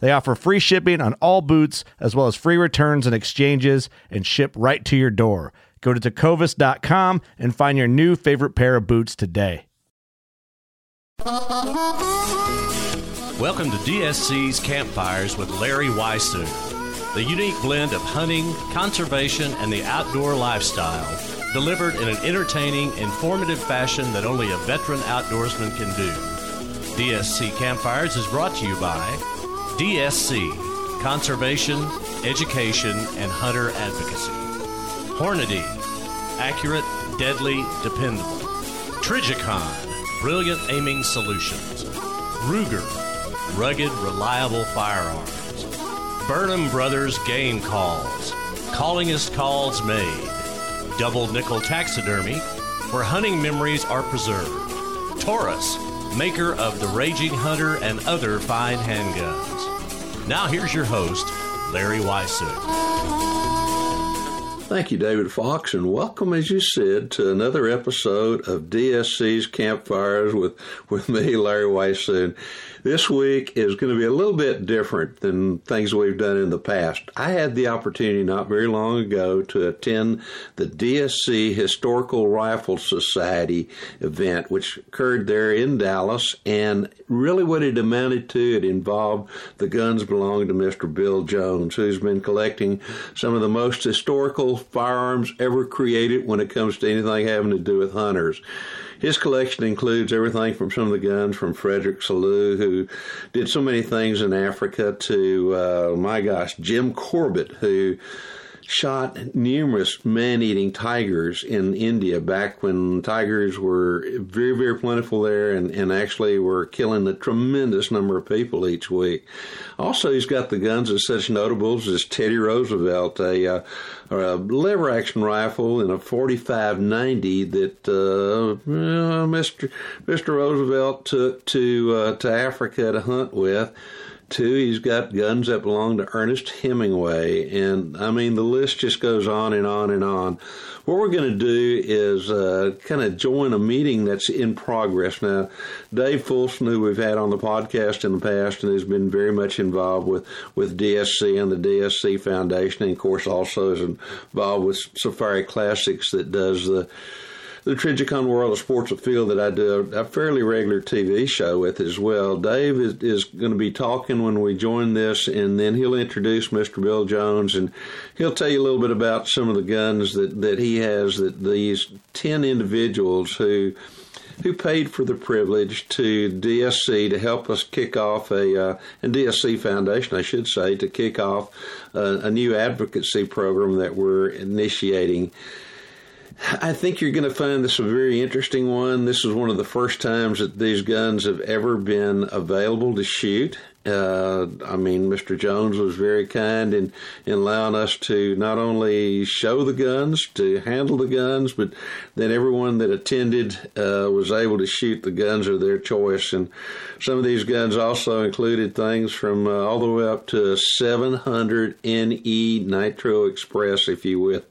They offer free shipping on all boots, as well as free returns and exchanges, and ship right to your door. Go to Tecovas.com and find your new favorite pair of boots today. Welcome to DSC's Campfires with Larry Wysoon. The unique blend of hunting, conservation, and the outdoor lifestyle, delivered in an entertaining, informative fashion that only a veteran outdoorsman can do. DSC Campfires is brought to you by DSC, Conservation, Education, and Hunter Advocacy. Hornady, accurate, deadly, dependable. Trijicon, brilliant aiming solutions. Ruger, rugged, reliable firearms. Burnham Brothers Game Calls, callingest calls made. Double Nickel Taxidermy, where hunting memories are preserved. Taurus, maker of the Raging Hunter and other fine handguns. Now here's your host, Larry Wysoon. Thank you, David Fox, and welcome, as you said, to another episode of DSC's Campfires with me, Larry Wysoon. This week is going to be a little bit different than things we've done in the past. I had the opportunity not very long ago to attend the DSC Historical Rifle Society event, which occurred there in Dallas, and really what it amounted to, it involved the guns belonging to Mr. Bill Jones, who's been collecting some of the most historical firearms ever created when it comes to anything having to do with hunters. His collection includes everything from some of the guns from Frederick Selous, who did so many things in Africa, to, Jim Corbett, who shot numerous man-eating tigers in India back when tigers were very, very plentiful there and actually were killing a tremendous number of people each week. Also, he's got the guns of such notables as Teddy Roosevelt, a lever-action rifle and a 45-90 that Mr. Roosevelt took to Africa to hunt with. Two, he's got guns that belong to Ernest Hemingway, and I mean the list just goes on and on and on. What we're going to do is kind of join a meeting that's in progress now. Dave Fulson, who we've had on the podcast in the past and has been very much involved with DSC and the DSC Foundation, and of course also is involved with Safari Classics, that does the Trijicon World of Sports and Field that I do a fairly regular TV show with as well. Dave is going to be talking when we join this, and then he'll introduce Mr. Bill Jones, and he'll tell you a little bit about some of the guns that he has, that these 10 individuals who paid for the privilege to DSC to help us kick off and DSC Foundation, I should say, to kick off a new advocacy program that we're initiating. I think you're going to find this a very interesting one. This is one of the first times that these guns have ever been available to shoot, I mean, Mr. Jones was very kind in allowing us to not only show the guns, to handle the guns, but then everyone that attended was able to shoot the guns of their choice. And some of these guns also included things from all the way up to 700 NE Nitro Express, if you will.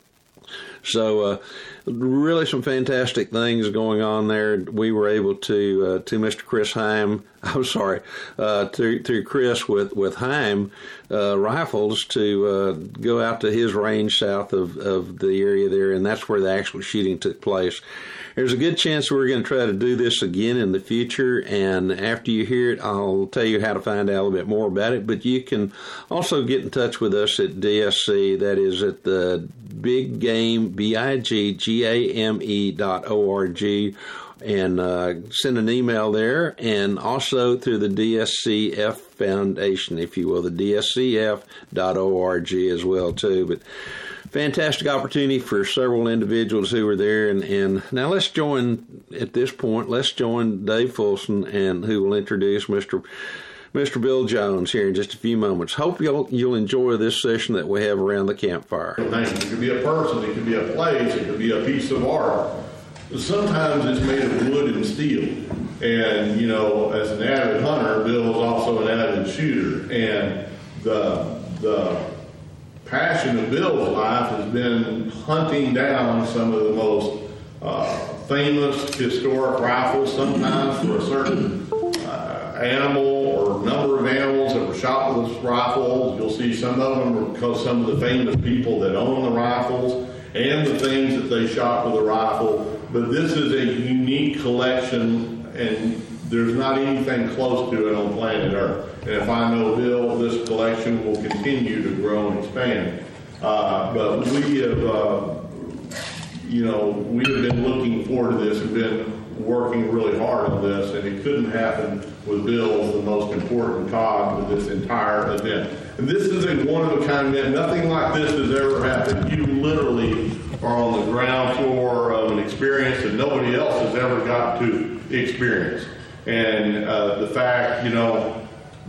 So really some fantastic things going on there. We were able to Mr. Chris Heym, I'm sorry, through Chris with Heym rifles to go out to his range south of the area there, and that's where the actual shooting took place. There's a good chance we're going to try to do this again in the future, and after you hear it, I'll tell you how to find out a little bit more about it. But you can also get in touch with us at DSC, that is at the Big Game BIGGAME.org, and send an email there, and also through the DSCF Foundation, if you will, the DSCF.org as well too. But fantastic opportunity for several individuals who were there, and now let's join at this point. Let's join Dave Fulson, and who will introduce Mr. Bill Jones here in just a few moments. Hope you'll enjoy this session that we have around the campfire. It could be a person, it could be a place, it could be a piece of art. Sometimes it's made of wood and steel. And, you know, as an avid hunter, Bill is also an avid shooter. And the passion of Bill's life has been hunting down some of the most famous historic rifles, sometimes for a certain animal or number of animals that were shot with those rifles. You'll see some of them are because some of the famous people that own the rifles and the things that they shot with a rifle. But this is a unique collection, and there's not anything close to it on planet Earth. And if I know Bill, this collection will continue to grow and expand. But we have, we have been looking forward to this and been working really hard on this, and it couldn't happen with Bill, the most important cog of this entire event. And this is a one-of-a-kind event. Nothing like this has ever happened. You literally are on the ground floor of an experience that nobody else has ever got to experience. And the fact,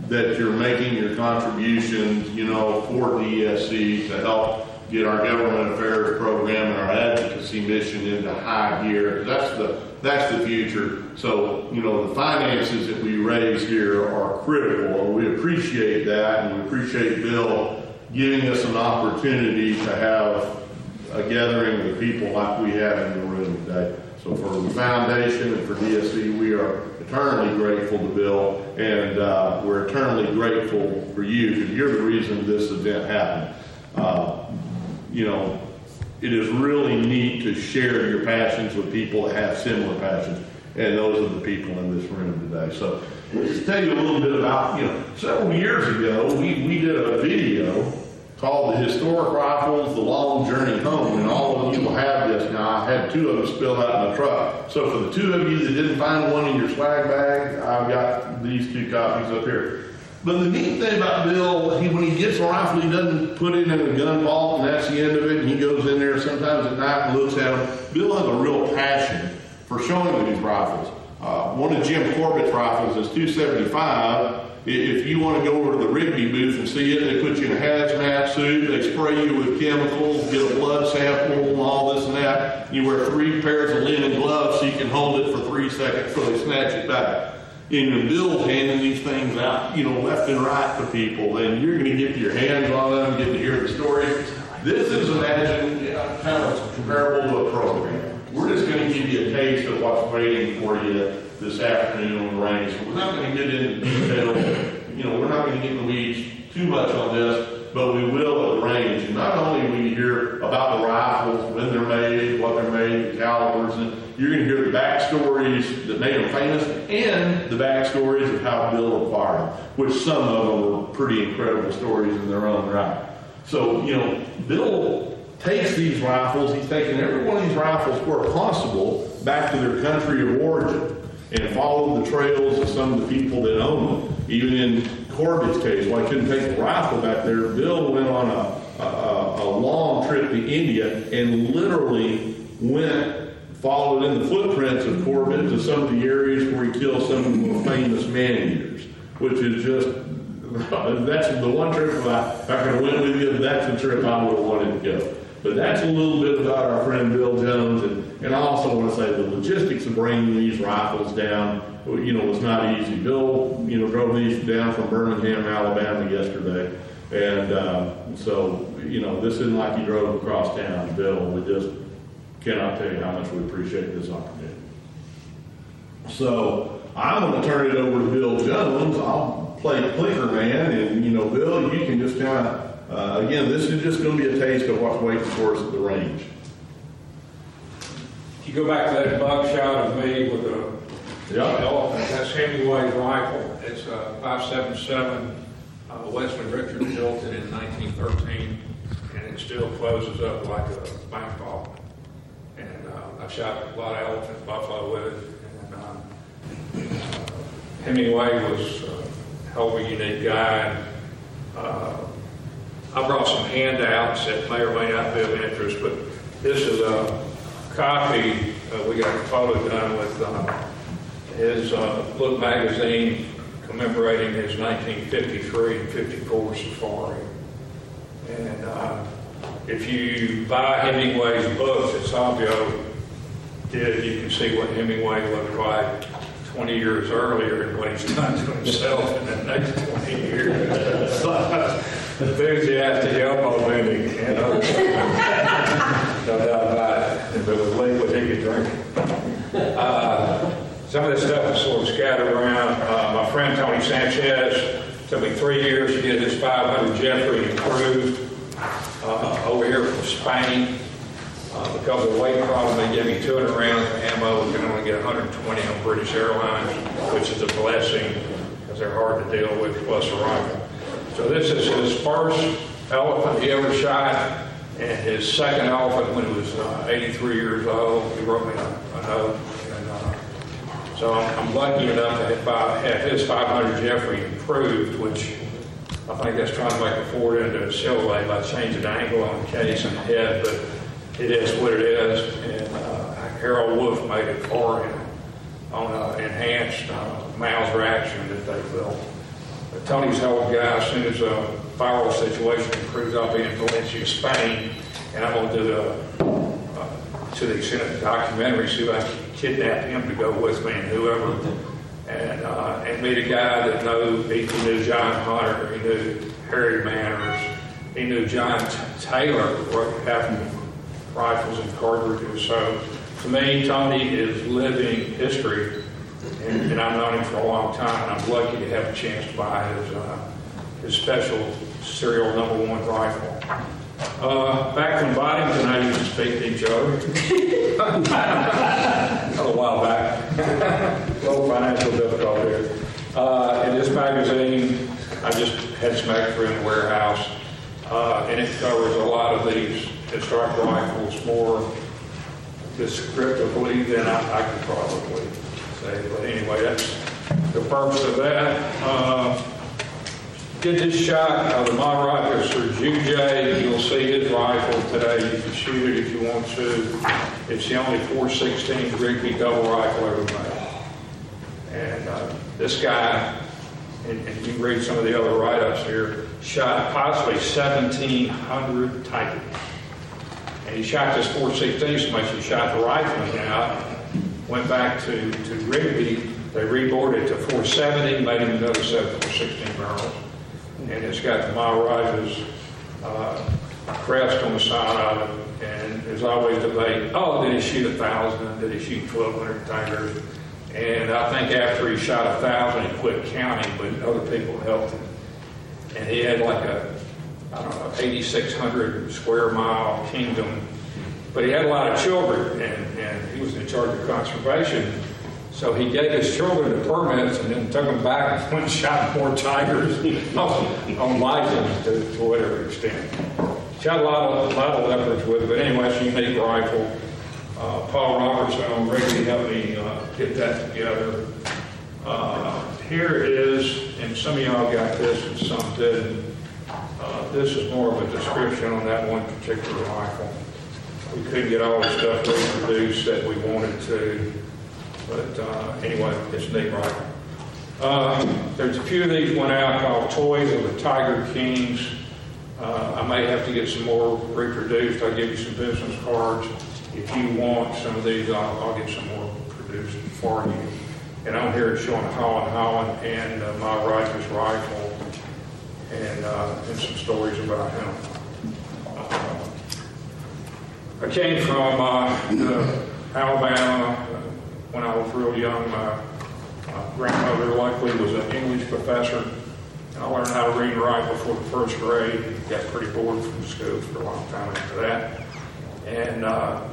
that you're making your contributions, for DSC to help get our government affairs program and our advocacy mission into high gear. That's the future. So, the finances that we raise here are critical, and we appreciate that, and we appreciate Bill giving us an opportunity to have a gathering of people like we have in the room today. So for the foundation and for DSC, we are eternally grateful to Bill, and we're eternally grateful for you, because you're the reason this event happened. It is really neat to share your passions with people that have similar passions, and those are the people in this room today. So let me just tell you a little bit about, several years ago, we did a video called The Historic Rifles, The Long Journey Home, and all of you will have this. Now, I had two of them spilled out in the truck. So for the two of you that didn't find one in your swag bag, I've got these two copies up here. But the neat thing about Bill, when he gets a rifle, he doesn't put it in a gun vault, and that's the end of it, and he goes in there sometimes at night and looks at them. Bill has a real passion for showing these rifles. One of Jim Corbett's rifles is 275. If you want to go over to the Rigby booth and see it, they put you in a hazmat suit, they spray you with chemicals, get a blood sample, and all this and that. You wear three pairs of linen gloves so you can hold it for 3 seconds so they snatch it back. And Bill's handing these things out, left and right to people, and you're going to get your hands on them, get to hear the stories. This is, imagine, kind of comparable to a program. We're just going to give you a taste of what's waiting for you this afternoon on the range. We're not going to get into detail. We're not going to get in the weeds too much on this, but we will at the range. And not only will you hear about the rifles, when they're made, what they're made, the calibers, and you're going to hear the backstories that made them famous and the backstories of how Bill acquired them, which some of them were pretty incredible stories in their own right. So, Bill takes these rifles, he's taken every one of these rifles where possible back to their country of origin and followed the trails of some of the people that own them. Even in Corbett's case, while he couldn't take the rifle back there, Bill went on a long trip to India and literally followed in the footprints of Corbett to some of the areas where he killed some of the more famous man-eaters, which is just That's the one trip if I could win with you, that's the trip I would have wanted to go. But that's a little bit about our friend Bill Jones, and I also want to say the logistics of bringing these rifles down, was not easy. Bill, drove these down from Birmingham, Alabama yesterday, and so this isn't like he drove across town, Bill. We just cannot tell you how much we appreciate this opportunity. So I'm going to turn it over to Bill Jones. I'll play Clicker Man, and Bill, you can just kind of. Again, this is just going to be a taste of what's waiting for us at the range. If you go back to that bug shot of me with the elephant, that's Hemingway's rifle. It's a 5.77 Westley Richards built in 1913, and it still closes up like a bank ball. And I've shot a lot of elephant buffalo with it. And Hemingway was a hell of a unique guy. I brought some handouts that may or may not be of interest, but this is a copy we got a photo done with his Look magazine commemorating his 1953 and 54 safari. And if you buy Hemingway's books that Savio did, you can see what Hemingway looked like 20 years earlier and what he's done to himself in the next 20 years. Enthusiastic elbow bending and other stuff. No doubt about it. If it was liquid, he could drink it. Some of this stuff is sort of scattered around. My friend Tony Sanchez took me 3 years to get his 500 Jeffrey approved over here from Spain. Because of the weight problem, they give me 200 rounds of ammo. We can only get 120 on British Airlines, which is a blessing because they're hard to deal with, plus a rifle. So this is his first elephant he ever shot, and his second elephant when he was 83 years old. He wrote me a note, and so I'm lucky enough to have his 500 Jeffrey improved, which I think that's trying to make the Ford into a Chevrolet by changing the angle on the case and the head, but it is what it is. And Harold Wolf made it for him on an enhanced Miles reaction that they built. But Tony's an old guy. As soon as a viral situation improves, I'll be in Valencia, Spain, and I'm going to do the, to the extent of the documentary, see if I can kidnap him to go with me and whoever, and meet a guy that he knew John Hunter, he knew Harry Manners, he knew John Taylor, who happened rifles and cartridges. So to me, Tony is living history. And I've known him for a long time, and I'm lucky to have a chance to buy his special serial number one rifle. Back from Boddington, I used to speak to each other. A while back. Low financial difficulty there. In this magazine, I just had some extra in the warehouse, and it covers a lot of these historic rifles more descriptively than I could probably. But anyway, that's the purpose of that. Did this shot of the Monroe Sir Jude J. You'll see his rifle today. You can shoot it if you want to. It's the only 4.16 Rigby double rifle ever made. And this guy, and you can read some of the other write-ups here, shot possibly 1,700 Titans. And he shot this 4.16 so much he shot the rifling out. Went back to Rigby, they reboarded to 470, made him another set of 416 barrels. And it's got the Mile Rogers crest on the side of it. And there's always debate, did he shoot 1,000? Did he shoot 1,200 tigers? And I think after he shot 1,000, he quit counting, but other people helped him. And he had like a, 8,600 square mile kingdom. But he had a lot of children, and he was in charge of conservation. So he gave his children the permits and then took them back and went and shot more tigers on license to whatever extent. Shot a lot of leopards with it, but anyway, it's a unique rifle. Paul Robertson really helped me get that together. Here is, and some of y'all got this and some didn't, this is more of a description on that one particular rifle. We couldn't get all the stuff reproduced that we wanted to, but anyway, it's neat rifle. There's a few of these went out called Toys of the Tiger Kings. I may have to get some more reproduced. I'll give you some business cards. If you want some of these, I'll get some more produced for you. And I'm here showing Holland Holland and my Rogers rifle and some stories about him. I came from Alabama when I was real young. My grandmother likely was an English professor. And I learned how to read and write before the first grade. Got pretty bored from school for a long time after that. And I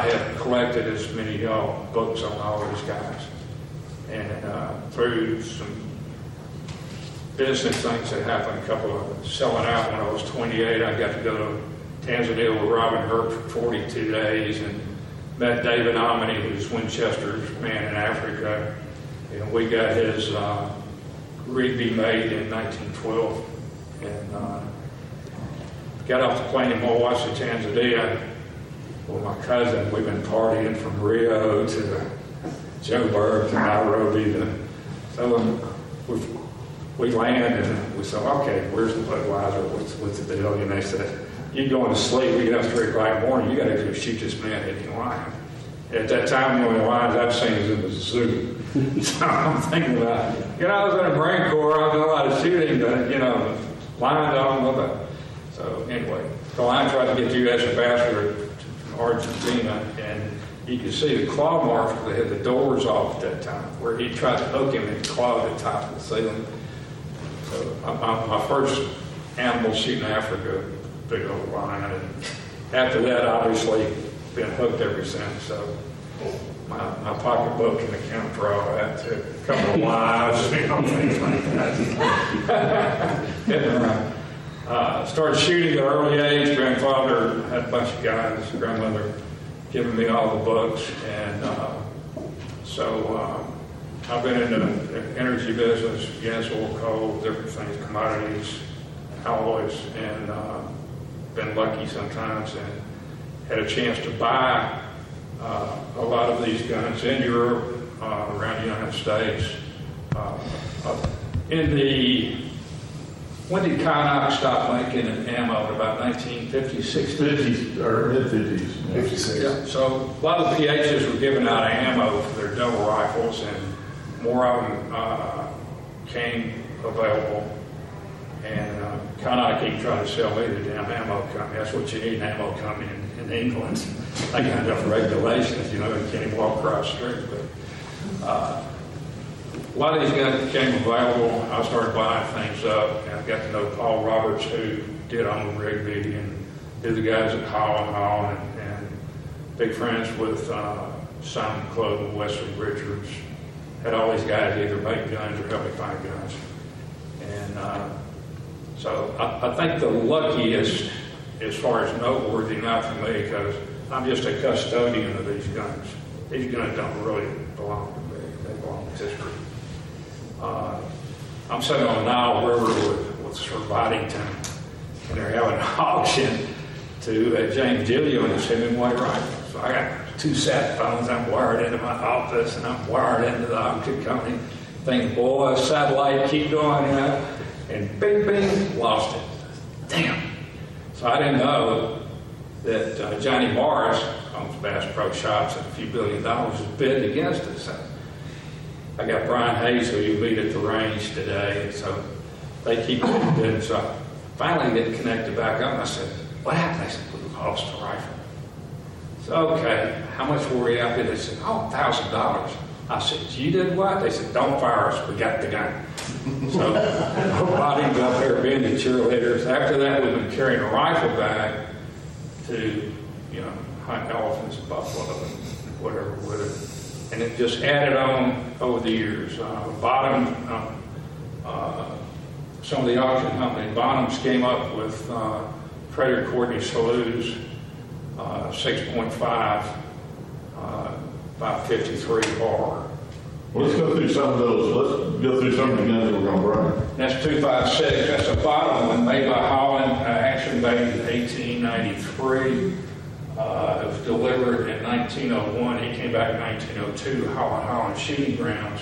have collected as many books on all these guys. And through some business things that happened, a couple of them selling out when I was 28, I got to go to Tanzania with Robin Hurt for 42 days and met David Omni, who's Winchester's man in Africa. And we got his Rigby made in 1912. And got off the plane in Mowashi, Tanzania. Well, my cousin, we've been partying from Rio to Joburg to Nairobi. So we landed and we said, okay, where's the Budweiser? What's the deal? And they said, you're going to sleep. We get up 3 o'clock in the morning. You got to go shoot this man if you lion. At that time, the only lions I've seen was in the zoo. So I'm thinking about, I was in the Marine Corps. I was doing a lot of shooting, but, lions, I don't know about. So anyway, so I tried to get the U.S. ambassador Argentina, and you can see the claw marks. They had the doors off at that time, where he tried to poke him and clawed the top of the ceiling. So my first animal shooting in Africa, big old lion, and after that, obviously, been hooked ever since. So my pocketbook can account for all that, too. A couple of lives, things like that. Yeah, right. Started shooting at an early age. Grandfather had a bunch of guys. Grandmother giving me all the books, and so I've been in the energy business: gas, oil, coal, different things, commodities, alloys, and been lucky sometimes and had a chance to buy a lot of these guns in Europe, around the United States, When did Conox stop making ammo? In about 1956? 50s, or mid-50s. 56. Yeah. So a lot of the PHs were giving out ammo for their double rifles, and more of them came available. And Conox keep trying to sell me the damn ammo company. That's what you need, an ammo company in England. They got enough regulations, you can't even walk across the street. But, a lot of these guys became available. I started buying things up, and I got to know Paul Roberts, who did own Rigby, and did the guys at Holland Holland, and big friends with Simon Club and Westley Richards. Had all these guys either make guns or help me find guns. And so I think the luckiest, as far as noteworthy, not for me, because I'm just a custodian of these guns. These guns don't really belong to me. They belong to history. I'm sitting on the Nile River with Sir Boddington, and they're having an auction to James Gillio and his Hemingway rifle. So I got 2 sat phones. I'm wired into my office, and I'm wired into the auction company. Thinking, boy, satellite, keep going, And bing, bing, lost it. Damn. So I didn't know that Johnny Morris owns Bass Pro Shops and a few $1 billion is bid against us. I got Brian Hayes, who you meet at the range today, and so they keep doing it. So I finally get connected back up, and I said, what happened? They said, we lost the rifle. I said, okay, how much were we out there? They said, $1,000. I said, you did what? They said, don't fire us, we got the gun. So nobody's up there being the cheerleaders. After that, we've been carrying a rifle bag to, hunt elephants and buffalo and whatever with it. And it just added on over the years. Some of the auction company Bonhams came up with Frederick Selous 6.5 by 53 bar. Well, let's go through some of those. Let's go through some of the guns that we're going to bring. And that's 256. That's the bottom one made by Holland. Actually made in 1893. It was delivered in 1901. He came back in 1902 to Holland Holland shooting grounds.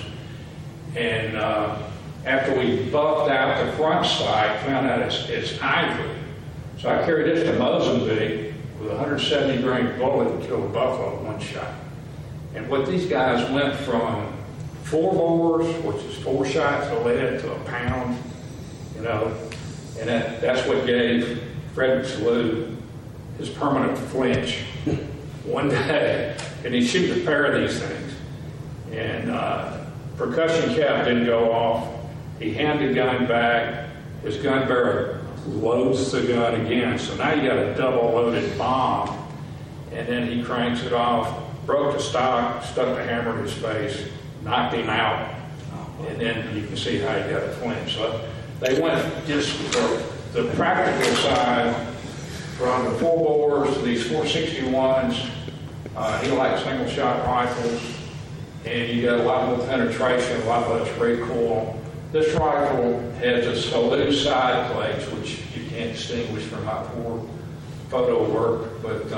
And after we buffed out the front side, found out it's ivory. So I carried this to Mozambique with a 170-grain bullet and killed a buffalo in one shot. And what these guys went from 4 bores, which is 4 shots of lead, to a pound, you know, and that's what gave Frederick Selous his permanent flinch one day. And he shoots a pair of these things. And percussion cap didn't go off. He handed the gun back. His gun bearer loads the gun again. So now you got a double-loaded bomb. And then he cranks it off, broke the stock, stuck the hammer in his face, knocked him out. And then you can see how he got a flinch. So they went just the practical side from the 4 bores to these 461s. He liked single-shot rifles. And you got a lot more penetration, a lot less recoil. This rifle has a Selous side plates, which you can't distinguish from my poor photo work. But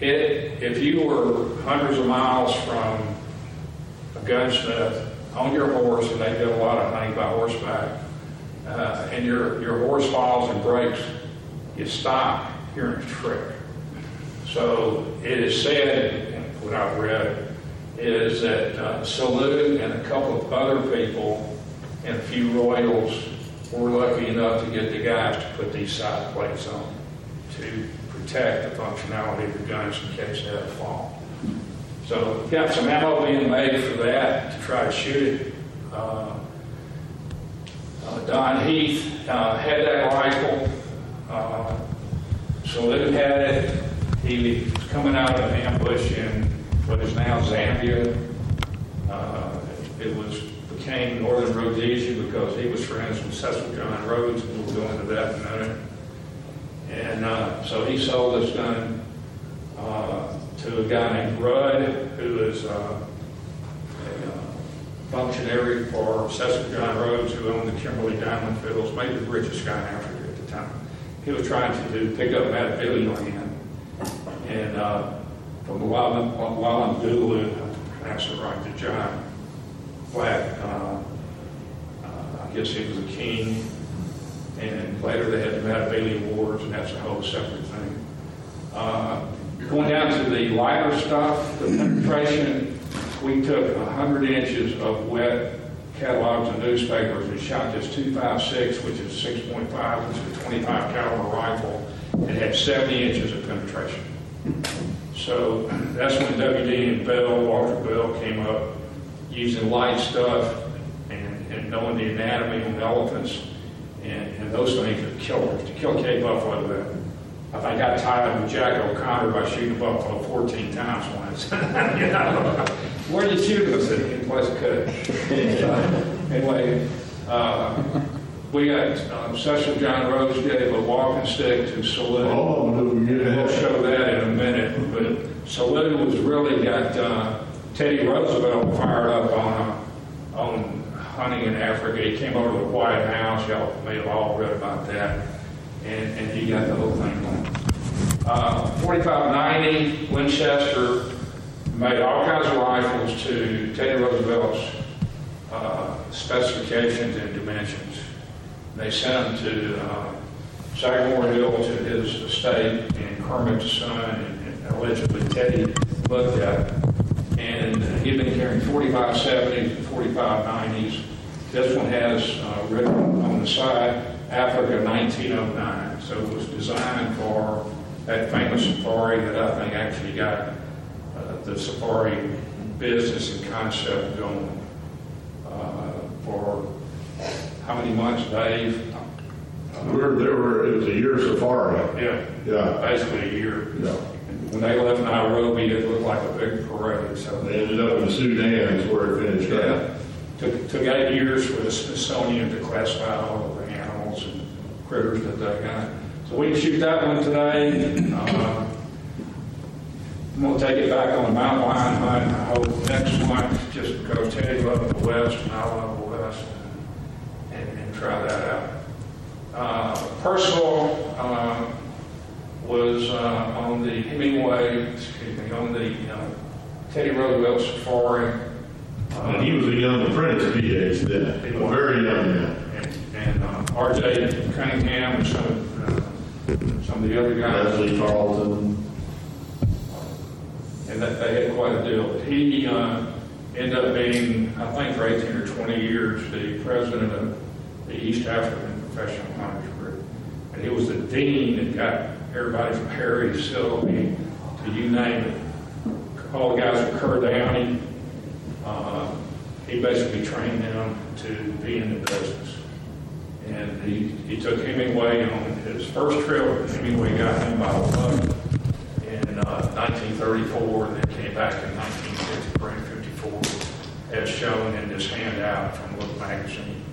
if you were hundreds of miles from a gunsmith on your horse, and they did a lot of hunting by horseback, and your horse falls and breaks, you stop, you're in a trick. So it is said, and what I've read, is that Selous and a couple of other people and a few royals were lucky enough to get the guys to put these side plates on to protect the functionality of the guns in case they had a fall. So got some ammo being made for that to try to shoot it. Don Heath had that rifle. Selous had it. He was coming out of an ambush in what is now Zambia. It became Northern Rhodesia because he was friends with Cecil John Rhodes, and we'll go into that in a minute. And so he sold this gun to a guy named Rudd, who is a functionary for Cecil John Rhodes, who owned the Kimberley Diamond Fields, maybe the richest guy in Africa at the time. He was trying to pick up Matabeleland. And from the Wallandulu, I pronounced it right, to John Black, I guess he was a king. And later they had the Matabele Wars, and that's a whole separate thing. Going down to the lighter stuff, the penetration, we took 100 inches of wet catalogs and newspapers and shot this 256, which is 6.5, which is a 25 caliber rifle. It had 70 inches of penetration. So that's when WD and Bell, Walter Bell, came up using light stuff and knowing the anatomy of elephants and those things are killers. To kill K buffalo, I think I tied with Jack O'Connor by shooting a buffalo 14 times once. You know, where did you shoot us at? Any place I could. Anyway, we got Cecil John Rhodes gave a walking stick to Selous. Oh, yeah. We'll show that in a minute. But Selous was really got Teddy Roosevelt fired up on hunting in Africa. He came over to the White House. Y'all may have all read about that. And he got the whole thing going. 4590 Winchester made all kinds of rifles to Teddy Roosevelt's specifications and dimensions. They sent him to Sagamore Hill to his estate, and Kermit's son, and allegedly Teddy looked at it. And he'd been carrying 4570s and 4590s. This one has written on the side, Africa 1909. So it was designed for that famous safari that I think actually got the safari business and concept going for how many months, Dave? It was a year safari. Yeah. Basically a year. Yeah. When they left Nairobi, it looked like a big parade. So they ended up in the Sudan, is where it finished. Yeah. Took 8 years for the Smithsonian to classify all of the animals and critters that they got. So we can shoot that one today. I'm going to take it back on my line hunt, I hope, next month, just because Teddy loved the West and I love the West, and try that out. Percival was on the Hemingway, on the Teddy Roosevelt Safari. He was a young apprentice, P.H. then, a very young man. And R.J. Cunningham and some of the other guys. Leslie Tarleton. And that, they had quite a deal. He ended up being, I think, for 18 or 20 years, the president of the East African Professional Hunters Group. And he was the dean that got everybody from Harry, Sylvie, to you name it. All the guys from Kerr Downey. He basically trained them to be in the business. And he took Hemingway on his first trip. Hemingway got him by the luck in 1934, and then came back in 1953 and 54, as shown in this handout from Look magazine.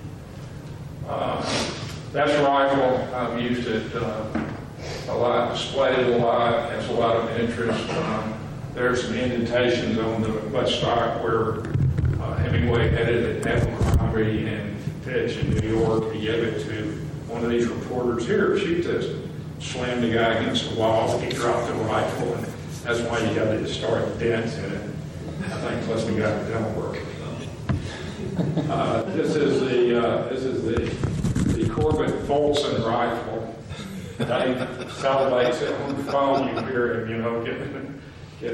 That's a rifle. I've used it a lot, displayed it a lot, has a lot of interest. There's some indentations on the left stock where Hemingway edited Abercrombie and Fitch in New York. He gave it to one of these reporters. Here, shoot this. Slammed the guy against the wall. He dropped the rifle, and that's why you got the historic dents in it. I think plus we got the Delaware. This is the Corbett Fulson rifle. Dave salivates it on the phone. You hear him, you know, get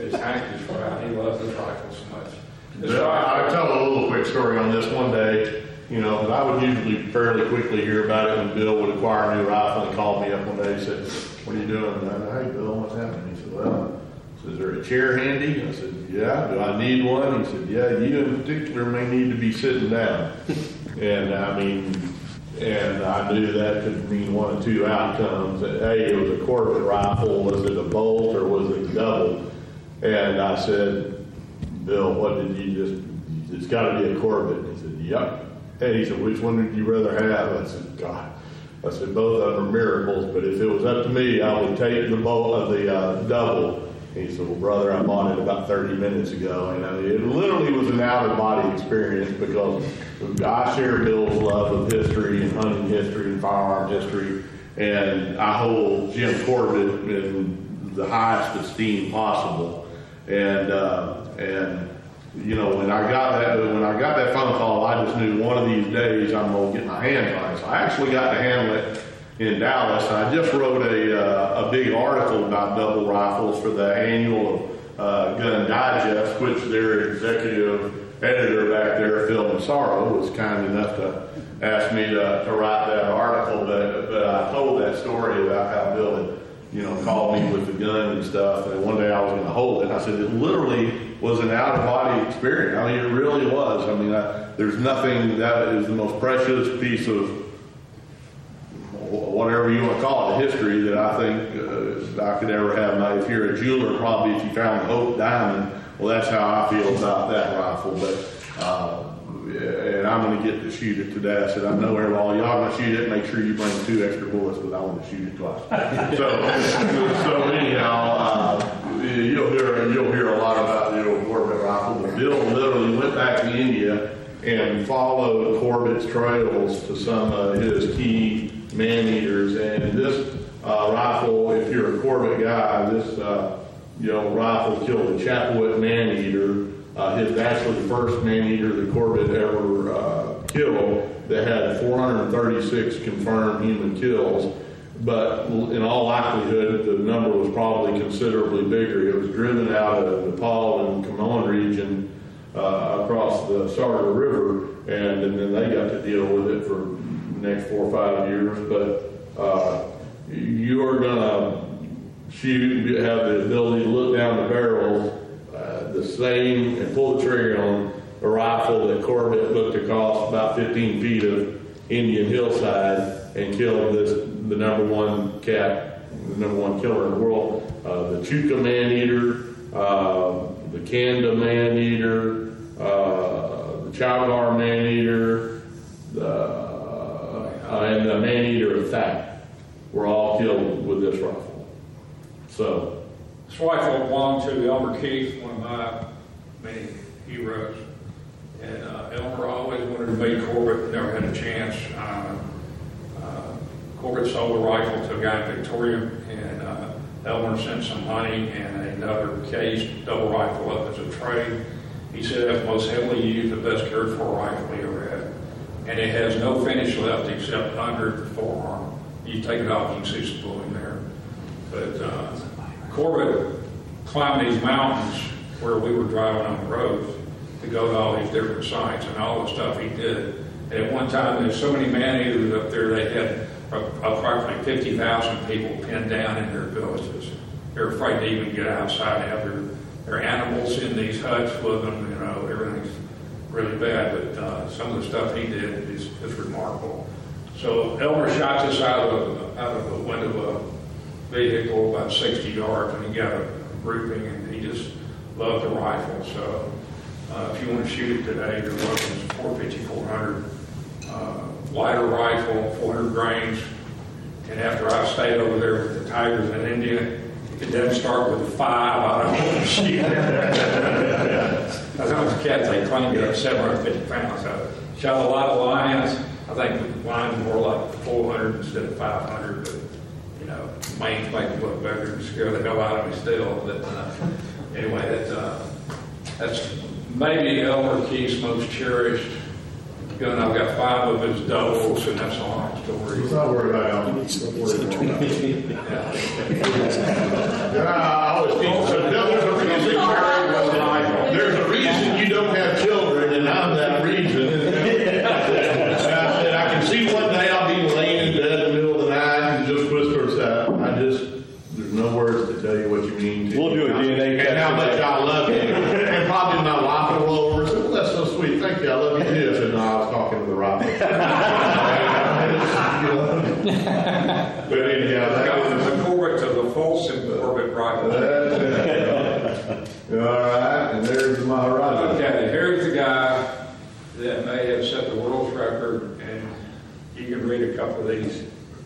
his hankies right. He loves this rifle so much. I'll tell a little quick story on this one day. You know, but I would usually fairly quickly hear about it when Bill would acquire a new rifle, and he called me up one day and said, "What are you doing?" And I said, "Hey, Bill, what's happening?" He said, "Well," "is there a chair handy?" I said, "Yeah." "Do I need one?" He said, "Yeah, you in particular may need to be sitting down." And I knew that could mean one of two outcomes. A, it was a Corbett rifle. Was it a bolt or was it a double? And I said, "Bill, what did you just, it's got to be a Corbett." And he said, "Yep." And he said, "Which one would you rather have?" I said, "God." I said, "Both of them are miracles, but if it was up to me, I would take the bolt of the double." And he said, "Well, brother, I bought it about 30 minutes ago." And it literally was an out-of-body experience because I share Bill's love of history and hunting history and firearm history. And I hold Jim Corbett in the highest esteem possible. And you know, when I got that phone call, I just knew one of these days I'm gonna get my hands on it. So I actually got to handle it in Dallas. I just wrote a big article about double rifles for the annual Gun Digest, which their executive editor back there, Phil Massaro, was kind enough to ask me to write that article. But I told that story about how Bill had, you know, called me with the gun and stuff, and one day I was going to hold it. I said, it literally was an out-of-body experience. I mean, it really was. I mean, there's nothing that is the most precious piece of whatever you want to call it, history, that I think I could ever have. Now, if you're a jeweler, probably if you found an Oak Diamond, well, that's how I feel about that rifle. But and I'm going to get to shoot it today. I said, I know all y'all going to shoot it. Make sure you bring 2 extra bullets, but I want to shoot it twice. So anyhow, you'll hear a lot about the old Corbett rifle. But Bill literally went back to India and followed Corbett's trails to some of his key man-eaters. And this rifle, if you're a Corbett guy, this rifle killed a Chatwood man-eater. It's actually the first man-eater that Corbett ever killed that had 436 confirmed human kills, but in all likelihood, the number was probably considerably bigger. It was driven out of Nepal and Kumon region across the Sarda River, and then they got to deal with it for the next 4 or 5 years. But you're going to shoot, have the ability to look down the barrels, the same, and pull the trigger on a rifle that Corbett looked across about 15 feet of Indian hillside and killed the number one killer in the world. The Chuka man-eater, the Kanda man-eater, the Chowgar man-eater, and the man-eater of Thak were all killed with this rifle. So, this rifle belonged to Elmer Keith, one of my many heroes. And Elmer always wanted to meet Corbett, but never had a chance. Corbett sold the rifle to a guy in Victoria, and Elmer sent some money and another case double rifle up as a trade. He said that's the most heavily used and best cared for rifle he ever had. And it has no finish left except under the forearm. You take it off, you can see some bowline there. But Corbett climbed these mountains where we were driving on the road to go to all these different sites and all the stuff he did. And at one time, there's so many man-eaters up there, they had approximately 50,000 people pinned down in their villages. They're afraid to even get outside and have their animals in these huts with them, you know, everything's really bad. But some of the stuff he did is remarkable. So Elmer shot this out of the window of a vehicle about 60 yards, and he got a grouping, and he just loved the rifle. So if you want to shoot it today, you're looking at 450-400 lighter rifle, 400 grains. And after I stayed over there with the Tigers in India, it doesn't start with 5. I don't want to shoot. I was a cat, they claimed to have 750 pounds. I shot a lot of lions. I think the lions were more like 400 instead of 500, but you know, Maine's make it look better and scare the hell out of me still. But anyway, that's maybe Elmer Keith's most cherished gun. I've got 5 of his doubles, and that's a long story. He's not worried about him. He's not worried about him. I always think so. Doubles are going to be married with an idol. There's a reason you don't have children, and I'm that reason. And I can see one day I'll be laying in bed in the middle of the night and just whispers out. There's no words to tell you what you mean to. We'll do a DNA test. And how much I love you. And probably my wife will roll over and say, well, that's so sweet. Thank you. I love you too. I said, no, I was talking to the robber. But anyhow, that was the Corbett to the Fulson Corbett rifle. All right. And there's my rifle. Okay. Here's the guy that may have set the world's record. And you can read a couple of these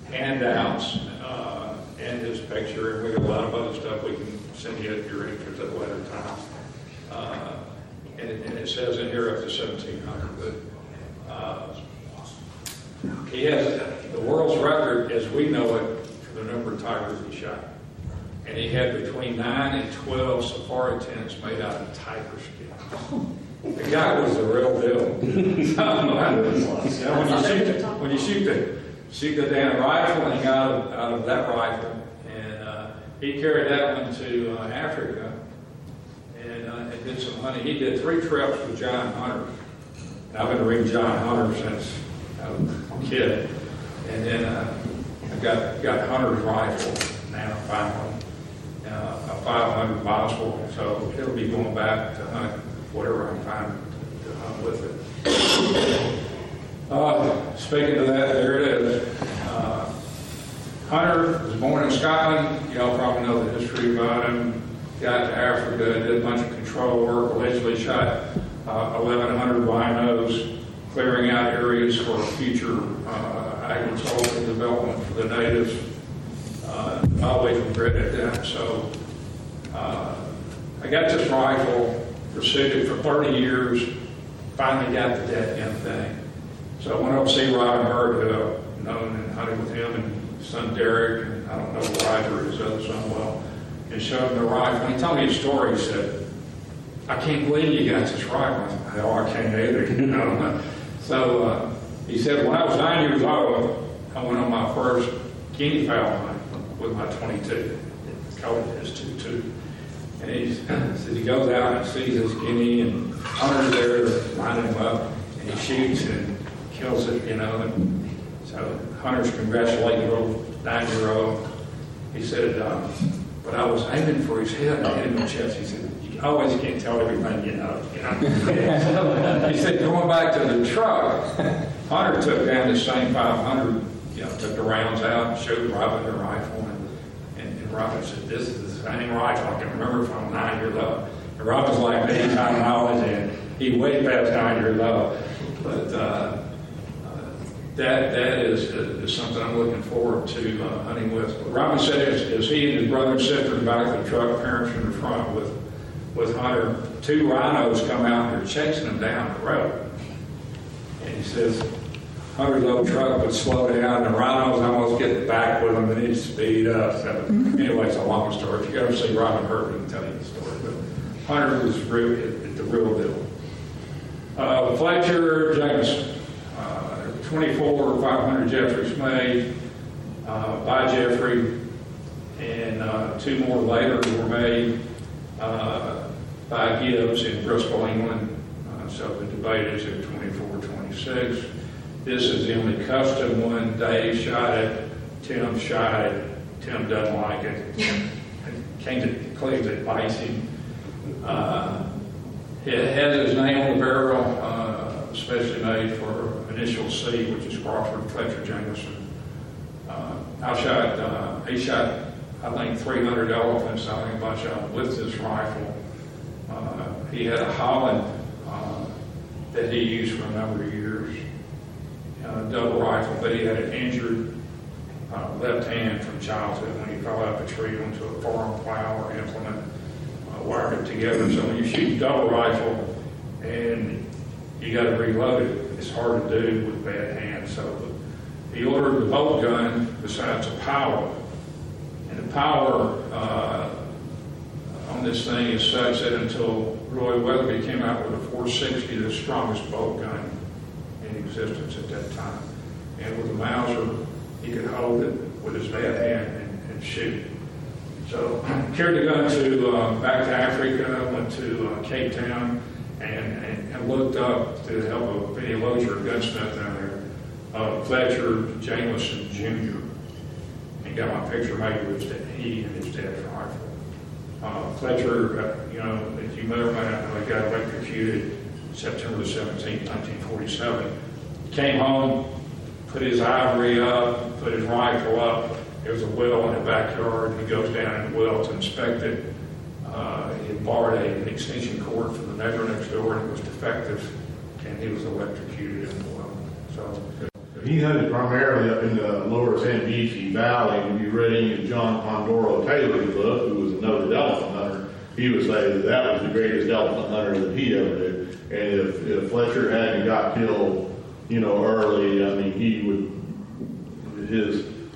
handouts. And his picture, and we have a lot of other stuff we can send you if you're interested at a later time. And it says in here up to 1700, but he has the world's record as we know it for the number of tigers he shot. And he had between 9 and 12 safari tents made out of tiger skin. The guy was the real deal. When you shoot the damn rifle, and he got out of that rifle, and he carried that one to Africa, and did some hunting. He did 3 trips with John Hunter. And I've been reading John Hunter since I was a kid, and then I've got Hunter's rifle now, finally, a 500 Boswell, so it'll be going back to hunt whatever I find to hunt with it. Speaking of that, there it is. Hunter was born in Scotland. Y'all probably know the history about him. Got to Africa, did a bunch of control work, allegedly shot 1,100 binos, clearing out areas for future agricultural development for the natives. I always regretted that. So I got this rifle, pursued it for 30 years, finally got to that damn thing. So I went over to see Robin Hurt, who I've known and hunted with him, and his son Derek, and I don't know Ryder, his other son, well, and showed him the rifle. He told me a story. He said, I can't believe you got this rifle. I said, no, I can't either. You know? So he said, when I was 9 years old, I went on my first guinea fowl hunt with my 22. He called it his 22. And he says he goes out and sees his guinea, and Hunter's there, lining him up, and he shoots, and kills it, you know. And so Hunter's congratulating the old 9-year-old. He said, but I was aiming for his head and I hit him in the chest. He said, you always can't tell everything you know. He said, going back to the truck, Hunter took down the same 500, you know, took the rounds out, showed Robin the rifle, and Robin said, this is the same rifle I can remember from 9 years old. And Robin's like, any time knowledge, and he way past 9 years old. But That is something I'm looking forward to hunting with. But Robin said as he and his brother and sister in the back of the truck, parents in the front with Hunter, 2 rhinos come out and they're chasing them down the road. And he says, Hunter's old truck would slow down, and the rhinos almost get back with them, and he'd speed up. So anyway, it's a long story. If you ever see Robin Hurt, he can tell you the story. Hunter was at the real deal. Fletcher Jameson, 24,500 Jeffries made by Jeffrey, and two more later were made by Gibbs in Bristol, England. So the debate is at 24-26. This is the only custom one. Dave shot it. Tim shot it. Tim doesn't like it. Came to Cleveland, bites him. It has his name on the barrel, especially made for initial C, which is Crawford Fletcher Jameson. He shot, I think, 300 elephants, I think, by shot with this rifle. He had a Holland that he used for a number of years, double rifle, but he had an injured left hand from childhood when he fell out of a tree onto a farm plow or implement, wired it together. So when you shoot double rifle and you got to reload it, it's hard to do with bad hands. So he ordered the bolt gun besides the power. And the power on this thing is such that until Roy Weatherby came out with a 460, the strongest bolt gun in existence at that time. And with a Mauser, he could hold it with his bad hand and shoot. So carried the gun to back to Africa, went to Cape Town, and looked up to help a Benny Lozier, a gunsmith down there, Fletcher Jameson Jr. And got my picture made with he and his dad's rifle. Fletcher, if you remember, I got electrocuted September 17, 1947. Came home, put his ivory up, put his rifle up. There was a well in the backyard. He goes down in the well to inspect it. He borrowed an extension cord from the neighbor next door, and it was defective, and he was electrocuted in the well. So he hunted primarily up in the lower Zambezi Valley. When you read any of John Pandoro Taylor's book, who was a noted elephant hunter, he would say that that was the greatest elephant hunter that he ever did. And if Fletcher hadn't got killed, early,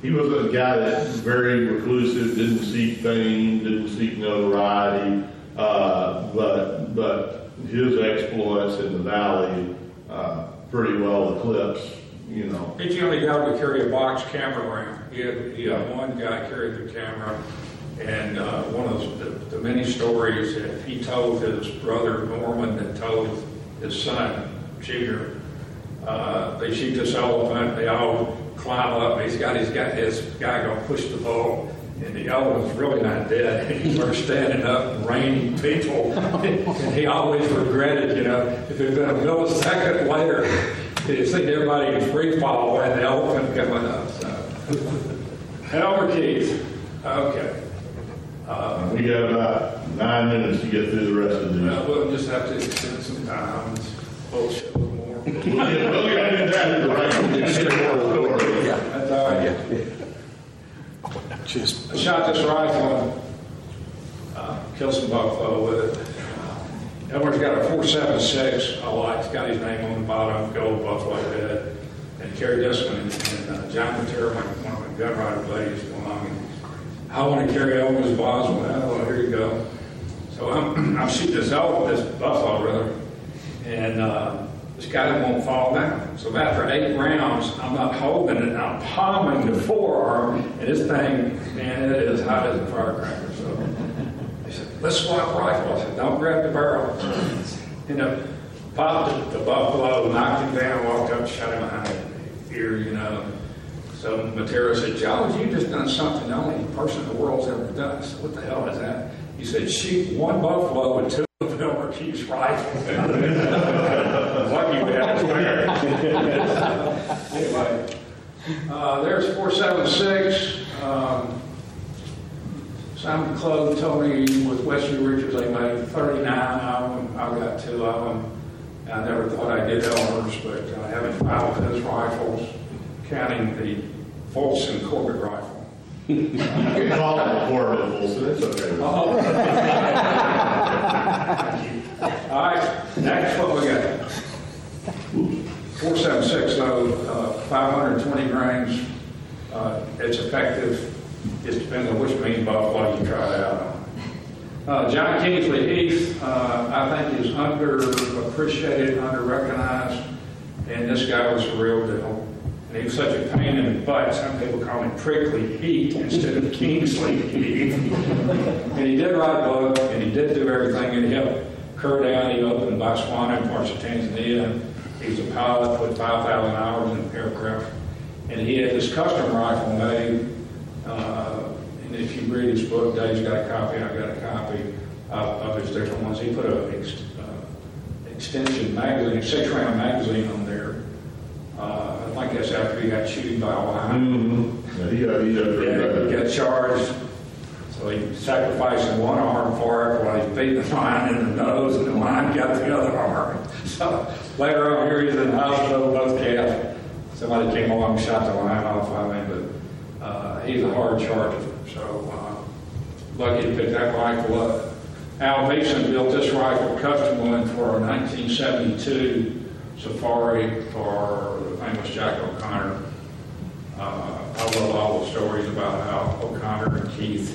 he was a guy that's very reclusive, didn't seek fame, didn't seek notoriety, but his exploits in the valley pretty well eclipsed, Each only guy would carry a box camera around. He had one guy carried the camera, and one of the many stories that he told his brother Norman and told his son, Junior, they shoot this elephant, they all climb up, and he's got his guy going to push the bull, and the elephant's really not dead. We're standing up, raining people, and he always regretted, if it had been a millisecond later, he'd seen everybody in free fall and the elephant coming up. So. Elmer Keith, okay. We got about 9 minutes to get through the rest of the day. We'll just have to spend some time on bullshit. I shot this rifle and killed some buffalo with it. Elmer's got a 4.76 I like. It's got his name on the bottom, gold buffalo head. And carried this one, and John Hunter, one of my gun rider buddies, went along and I want to carry Elmer's Boswell. Oh, here you go. So I'm shooting this buffalo, rather, and this guy won't fall down. So after 8 rounds, I'm not holding it, I'm palming the forearm, and this thing, man, it is hot as a firecracker. So he said, let's swap rifles. I said, don't grab the barrel. Popped the buffalo, knocked him down, walked up, shot him behind the ear, So Matera said, Jones, you just done something the only person in the world's ever done. I said, what the hell is that? He said, shoot one buffalo and 2 of them are Keith's rifles. Anyway, there's 4.76. Simon Clove, Tony with Westley Richards, they made 39 of them. I got 2 of them. I never thought I did Elmer's, but I haven't filed those rifles, counting the Fulson Corbett rifle. You can call it Corbett Fulson, it's okay. All right, next what we got. 4.76 though, 520 grains. It's effective. It depends on which mean buffalo you try it out on. John Kingsley Heath, I think, is underappreciated, underrecognized, and this guy was a real deal. And he was such a pain in the butt. Some people call him Prickly Heat instead of Kingsley Heat. And he did write a book, and he did do everything, and he helped Kurt out. He opened Botswana and parts of Tanzania. He was a pilot, put 5,000 hours in an aircraft. And he had this custom rifle made. And if you read his book, Dave's got a copy, I got a copy of his different ones. He put an extension magazine, 6-round magazine on there. I think that's after he got chewed by a lion. He got charged. So he sacrificed one arm for it while he beat the lion in the nose, and the lion got the other arm. So later on here, he's in the hospital, both calves. Somebody came along and shot the lion off, but he's a hard charger. So lucky to pick that rifle up. Al Beeson built this rifle, custom one, for a 1972 Safari for the famous Jack O'Connor. I love all the stories about how O'Connor and Keith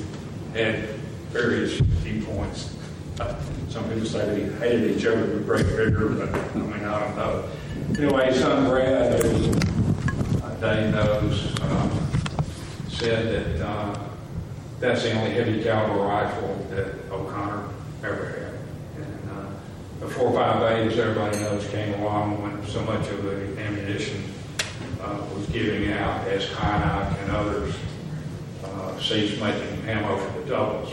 had various viewpoints. Some people say they hated each other with great vigor, but I don't know. Anyway, son Brad, who Dave knows, said that that's the only heavy caliber rifle that O'Connor ever had. And the 4.58, as everybody knows, came along when so much of the ammunition was giving out as Kynite and others ceased making ammo for the doubles.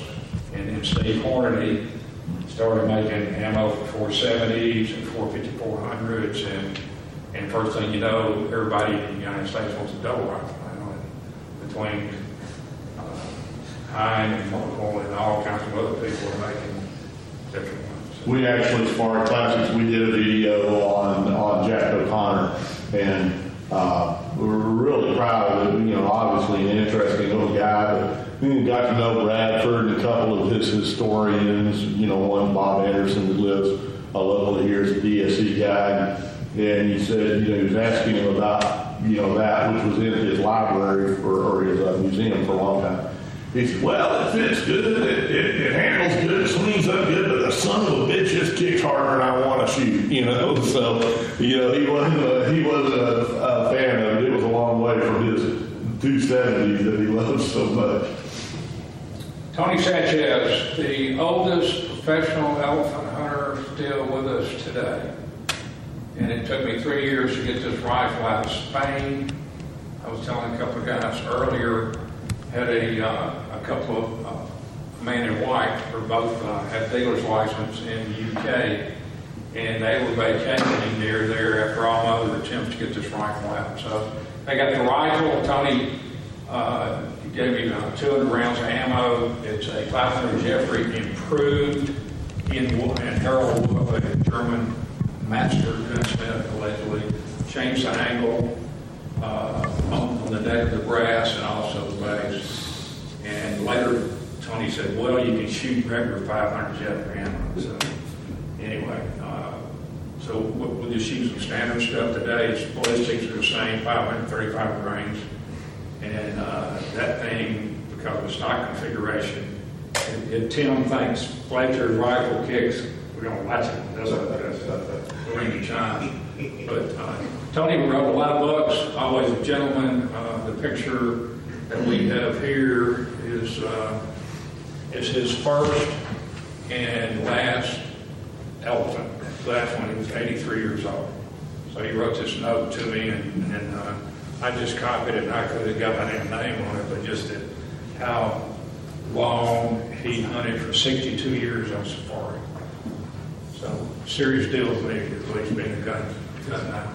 And then Steve Hornady started making ammo for 470s and 45400s, and first thing you know, everybody in the United States wants a double rifle now. And between Heym and Mokel and all kinds of other people are making different ones. We actually, as far as classics, we did a video on Jack O'Connor, and we were really proud of it. Obviously an interesting little guy, but we got to know Bradford and a couple of his historians, one Bob Anderson who lives locally here is a DSC guy, and he said, he was asking him about, that which was in his library or his museum for a long time. He said, well, it fits good, it handles good, it swings up good, but the son of a bitch just kicks harder than I want to shoot, So, he wasn't a fan of it. It was a long way from his 270s that he loves so much. Tony Sanchez, the oldest professional elephant hunter still with us today. And it took me 3 years to get this rifle out of Spain. I was telling a couple of guys earlier, had a couple of man and wife were both had dealer's license in the UK, and they were vacationing near there after all other attempts to get this rifle out. So they got the rifle. Tony gave me 200 rounds of ammo. It's a 500 Jeffrey improved in Harold Wolf, a German master gunsmith, allegedly changed the angle on the neck of the brass and also the base. And later Tony said, well, you can shoot regular 500 Jeffrey ammo. So anyway, so we'll just use some standard stuff today. Its ballistics are the same, 535 grains. And that thing, because of the stock configuration, Tim thinks Fletcher's rifle kicks, we don't like it, that's a ring of chime. But Tony wrote a lot of books, always a gentleman. The picture that we have here is his first and last elephant. Last one, he was 83 years old. So he wrote this note to me, and I just copied it, and I could have got my name on it, but just that how long he hunted for 62 years on safari. So serious deal with me, at least being a gun guy.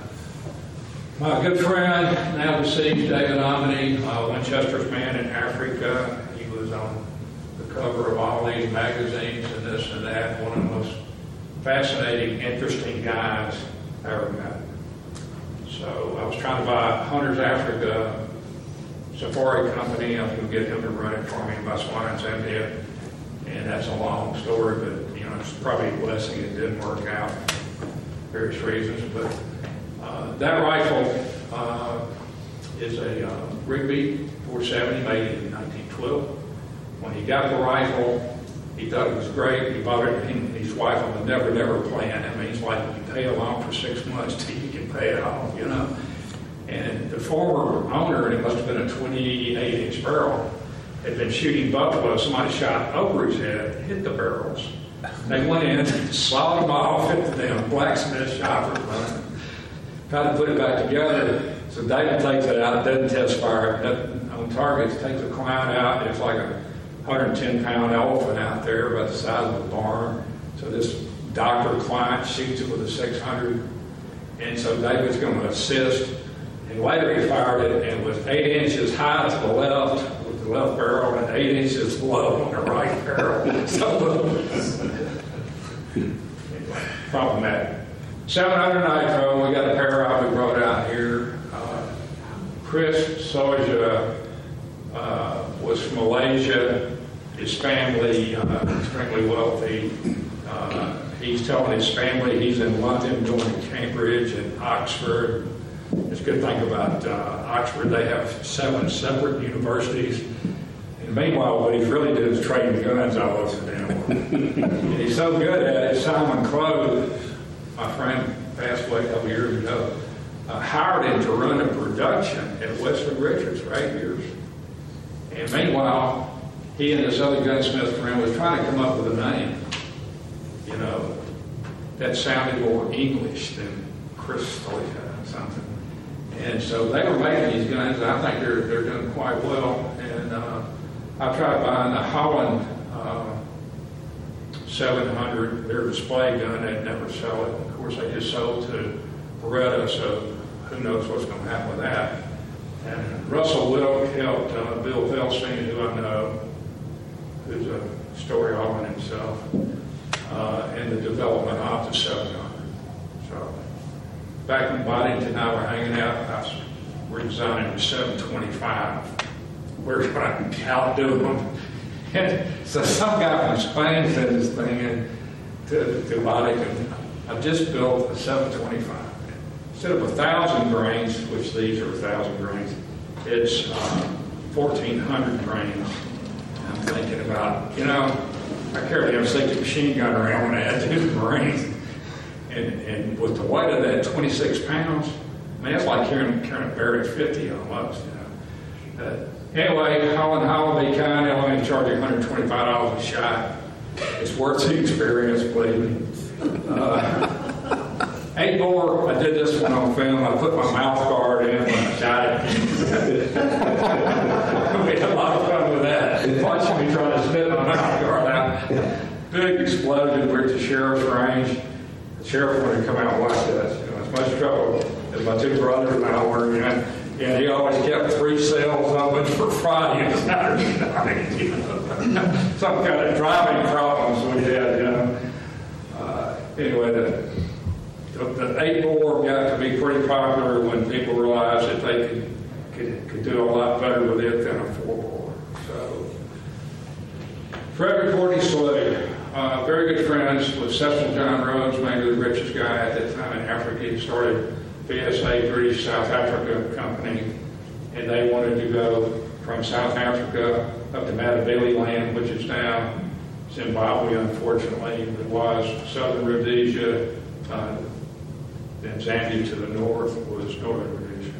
My good friend, now deceased, David Omni, Winchester's man in Africa. He was on the cover of all these magazines and this and that. One of the most fascinating, interesting guys I ever met. So I was trying to buy Hunter's Africa Safari Company. I was going to get him to run it for me in Botswana and Zambia. And that's a long story, but it's probably a blessing it didn't work out for various reasons. But that rifle is a Rigby 470 made in 1912. When he got the rifle, He thought it was great. He bought it, and his wife on the Never Never Plan. That means like you pay it off for 6 months till you can pay it off, you know. And the former owner, and it must have been a 28-inch barrel, had been shooting buffalo. Somebody shot over his head, hit the barrels. They went in and sawed them off at the damn blacksmith shop. Tried to put it back together. So David takes it out, doesn't test fire, doesn't on targets, takes a client out. It's like a 110-pound elephant out there about the size of a barn. So this doctor client shoots it with a 600. And so David's going to assist. And later he fired it and was 8 inches high to the left with the left barrel and 8 inches low on the right barrel. So anyway, problematic. 700 nitro, we got a pair out we brought out here. Chris Soja was from Malaysia. His family, extremely wealthy. He's telling his family he's in London going to Cambridge and Oxford. It's a good thing about Oxford, they have 7 separate universities. And meanwhile, what he's really doing is trading guns all over the damn world. He's so good at it, Simon Crowe, my friend passed away a couple years ago, hired him to run a production at Westley Richards for 8 years. And meanwhile, he and this other gunsmith friend was trying to come up with a name, you know, that sounded more English than Crystal or something. And so they were making these guns, and I think they're doing quite well. And I tried buying the Holland 700, their display gun, they'd never sell it. Of course, they just sold to Beretta, so who knows what's going to happen with that. And Russell Wilk helped Bill Felstein, who I know, who's a story all in himself, in the development of the 700. So back in Boddington, I were hanging out. We're designing the 725. We're trying to outdo them. And so some guy from Spain said this thing to Boddington. I just built a 725. Instead of 1,000 grains, which these are 1,000 grains, it's 1,400 grains. I'm thinking about, you know, I carried a safety machine gun around when I had 2 Marines. And with the weight of that, 26 pounds, I mean, that's like carrying a barrel of 50 almost, you know. Anyway, Holland, be kind, I'm going to charge you $125 a shot. It's worth the experience, believe me. 8 more, I did this one on film. I put my mouth guard in and I shot it. I had a lot of fun with that. Watching me try to spit my mouth guard out. Big explosion, we're at the sheriff's range. Sheriff wanted to come out and watch us. You know, as much trouble as my 2 brothers and I were in, and he always kept 3 cells open for Friday and Saturday night. You know, some kind of driving problems we had. You know, anyway, the 8 bore got to be pretty popular when people realized that they could do a lot better with it than a 4 bore. So, Frederick Selous. Very good friends with Cecil John Rhodes, maybe the richest guy at that time in Africa. He started VSA, British South Africa Company, and they wanted to go from South Africa up to Matabeleland, which is now Zimbabwe, unfortunately. It was Southern Rhodesia, then Zambia to the north was Northern Rhodesia.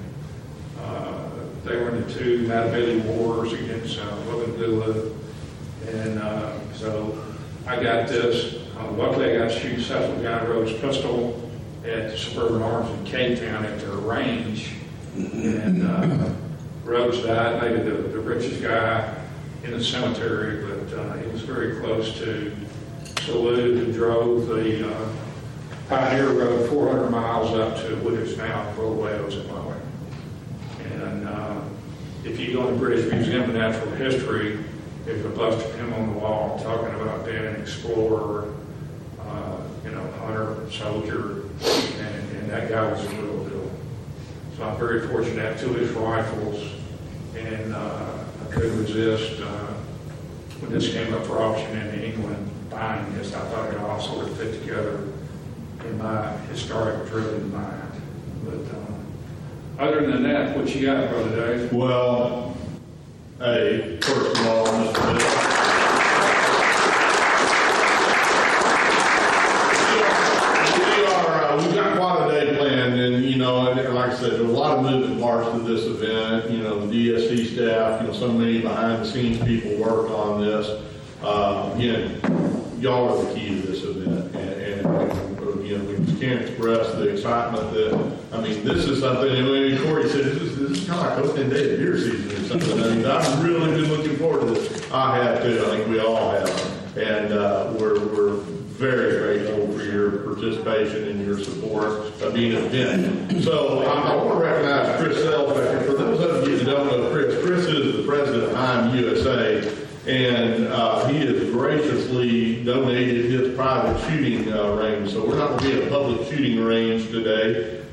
They were in the 2 Matabele wars against Lobengula, and so I got this. Luckily, I got to shoot Cecil John Rhodes' pistol at the Suburban Arms in Cape Town at their range. And Rhodes died, maybe the richest guy in the cemetery, but he was very close to Selous, who drove the Pioneer Road 400 miles up to what is now Bulawayo, Zimbabwe. And if you go to the British Museum of Natural History, there's a bust of him on the wall talking about being an explorer, you know, hunter, soldier, and that guy was a real deal. So I'm very fortunate to have 2 of his rifles, and I couldn't resist when this came up for auction in England buying this. I thought it all sort of fit together in my historic-driven mind. But other than that, what you got, Brother Dave? Well. Hey, first of all, Mr. Bill. Holland and marched this event. You know, the DSC staff, you know, so many behind-the-scenes people worked on this. Again, y'all are the key to this event. And you know, we just can't express the excitement that, I mean, this is something, and Corey said, this is kind of like opening day of deer season or something. I mean, I've really been looking forward to this. I have, too. I think we all have. And we're very grateful for your participation and your support of being an event. So I want to recognize Chris Selous. For those of you that don't know Chris is the president of Heym USA, and he has graciously donated his private shooting range. So we're not going to be at a public shooting range today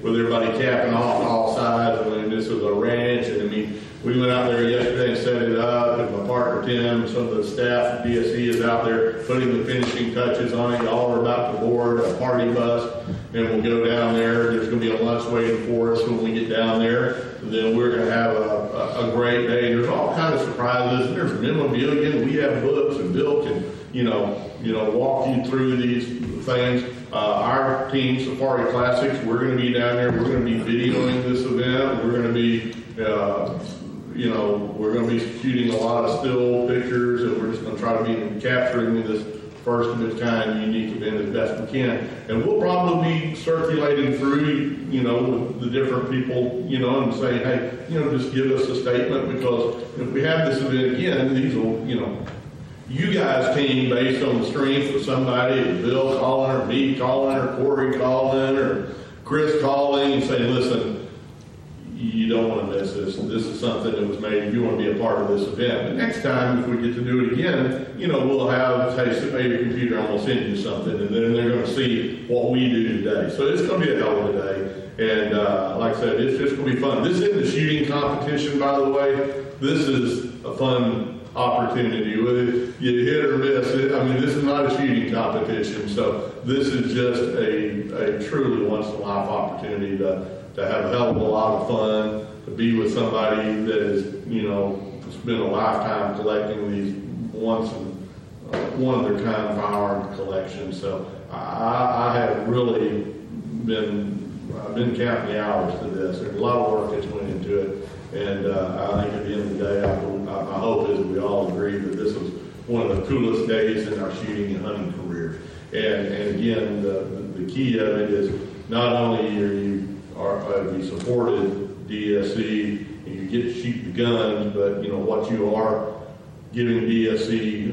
with everybody capping off on all sides. I mean, this was a ranch, and I mean, we went out there yesterday and set it up, and my partner Tim and some of the staff at DSC is out there putting the finishing touches on it. Y'all are about to board a party bus, and we'll go down there. There's going to be a lunch waiting for us when we get down there. And then we're going to have a great day. There's all kinds of surprises. There's memorabilia, and we have books, and Bill can, you know, walk you through these things. Our team, Safari Classics, we're going to be down there. We're going to be videoing this event. We're going to be, we're going to be shooting a lot of still pictures, and we're just going to try to be capturing this first of its kind unique event as best we can. And we'll probably be circulating through, with the different people, and saying, hey, just give us a statement, because if we have this event again, these will, you guys team based on the strength of somebody, Bill calling or me calling or Corey calling or Chris calling and saying, listen, you don't want to miss this. This is something that was made if you want to be a part of this event. But next time, if we get to do it again, we'll have a taste of maybe a computer. I'm going to send you something, and then they're going to see what we do today. So it's going to be a hell of a day. And like I said, it's just going to be fun. This isn't a shooting competition, by the way. This is a fun opportunity. Whether you hit or miss, this is not a shooting competition. So this is just a truly once-in-a-life opportunity to have a hell of a lot of fun, to be with somebody that is, spent a lifetime collecting these one-of-their-kind firearm collections. So I have really I've been counting the hours to this. There's a lot of work that's went into it. And I think at the end of the day, my hope is we all agree that this was one of the coolest days in our shooting and hunting career. And again, the key of it is not only have you supported DSC and you get to shoot the guns, but what you are giving DSC,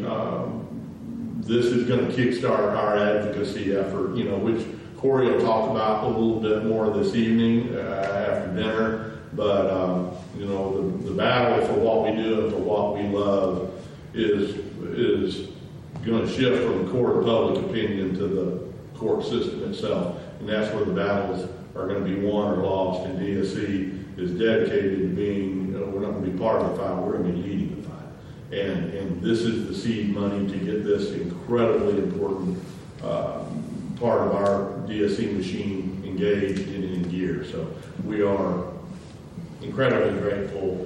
this is going to kickstart our advocacy effort, which Corey will talk about a little bit more this evening after dinner. But, the battle for what we do and for what we love is going to shift from the court of public opinion to the court system itself. And that's where the battles are going to be won or lost. And DSC is dedicated to being, we're not going to be part of the fight, we're going to be leading the fight. And this is the seed money to get this incredibly important part of our DSC machine engaged and in gear. So we are incredibly grateful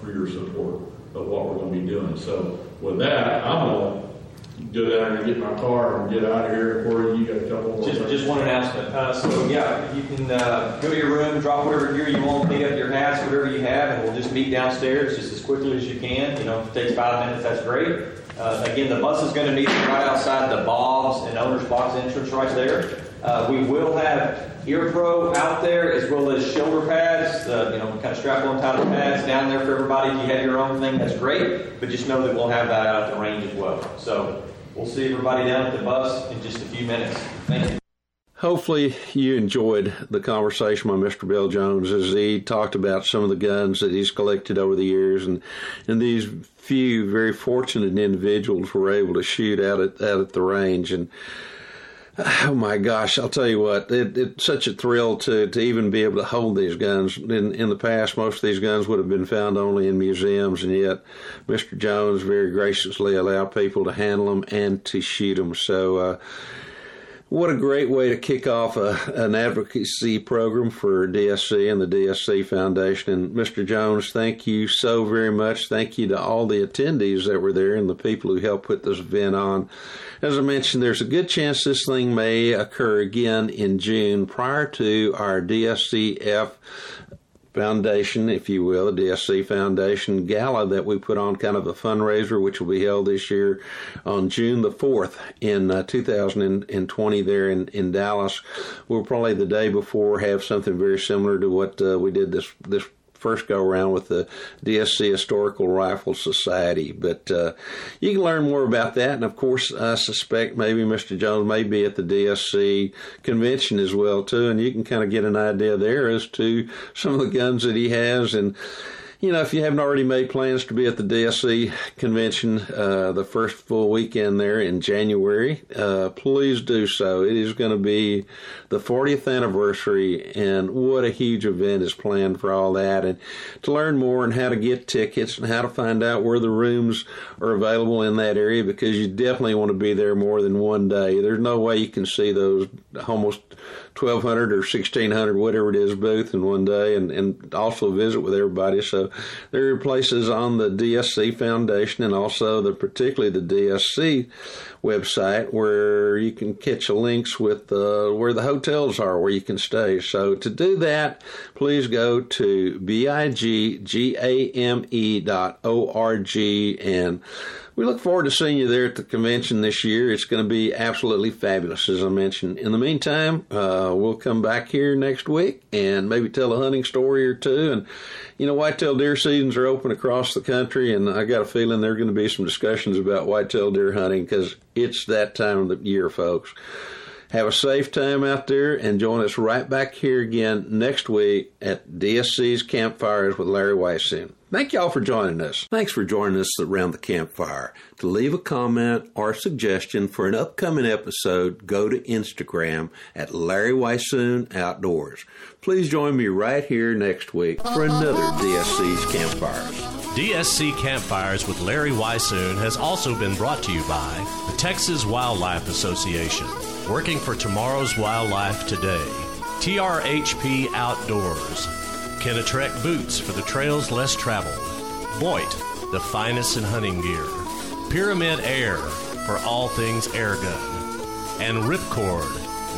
for your support of what we're going to be doing. So with that, I'm going to go down and get my car and get out of here. Corey, you got a couple more things? Just one announcement. You can go to your room, drop whatever gear you want, pick up your hats, whatever you have, and we'll just meet downstairs just as quickly as you can. If it takes 5 minutes, that's great. Again, the bus is going to meet right outside the Bob's and Owner's Box entrance right there. We will have ear pro out there, as well as shoulder pads, kind of strap-on type of pads down there for everybody. If you have your own thing, that's great, but just know that we'll have that out at the range as well. So we'll see everybody down at the bus in just a few minutes. Thank you. Hopefully you enjoyed the conversation with Mr. Bill Jones as he talked about some of the guns that he's collected over the years, and these few very fortunate individuals were able to shoot out at the range. And oh my gosh, I'll tell you what, it's such a thrill to even be able to hold these guns. In the past, most of these guns would have been found only in museums, and yet Mr. Jones very graciously allowed people to handle them and to shoot them. So what a great way to kick off an advocacy program for DSC and the DSC Foundation. And Mr. Jones, thank you so very much. Thank you to all the attendees that were there and the people who helped put this event on. As I mentioned, there's a good chance this thing may occur again in June prior to our DSCF Foundation, if you will, a DSC Foundation gala that we put on, kind of a fundraiser, which will be held this year on June the 4th in 2020 there in Dallas. We'll probably the day before have something very similar to what we did this first go around with the DSC Historical Rifle Society, but you can learn more about that. And of course, I suspect maybe Mr. Jones may be at the DSC convention as well too, and you can kind of get an idea there as to some of the guns that he has. And you know, if you haven't already made plans to be at the DSC convention the first full weekend there in January, please do so. It is going to be the 40th anniversary, and what a huge event is planned for all that. And to learn more and how to get tickets and how to find out where the rooms are available in that area, because you definitely want to be there more than one day. There's no way you can see those almost 1,200 or 1,600, whatever it is, booth in one day, and also visit with everybody. So there are places on the DSC Foundation and also particularly the DSC website where you can catch links with where the hotels are, where you can stay. So to do that, please go to biggame.org, and we look forward to seeing you there at the convention this year. It's going to be absolutely fabulous, as I mentioned. In the meantime, we'll come back here next week and maybe tell a hunting story or two. And, you know, whitetail deer seasons are open across the country, and I got a feeling there are going to be some discussions about whitetail deer hunting because it's that time of the year, folks. Have a safe time out there, and join us right back here again next week at DSC's Campfires with Larry Wysoon. Thank y'all for joining us. Thanks for joining us around the campfire. To leave a comment or suggestion for an upcoming episode, go to Instagram at Larry Wysoon Outdoors. Please join me right here next week for another DSC's Campfires. DSC Campfires with Larry Wysoon has also been brought to you by the Texas Wildlife Association, working for tomorrow's wildlife today. TRHP Outdoors. Kennetrek Boots for the trails less traveled. Boyd, the finest in hunting gear. Pyramid Air for all things air gun. And Ripcord,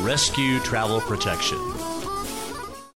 Rescue Travel Protection.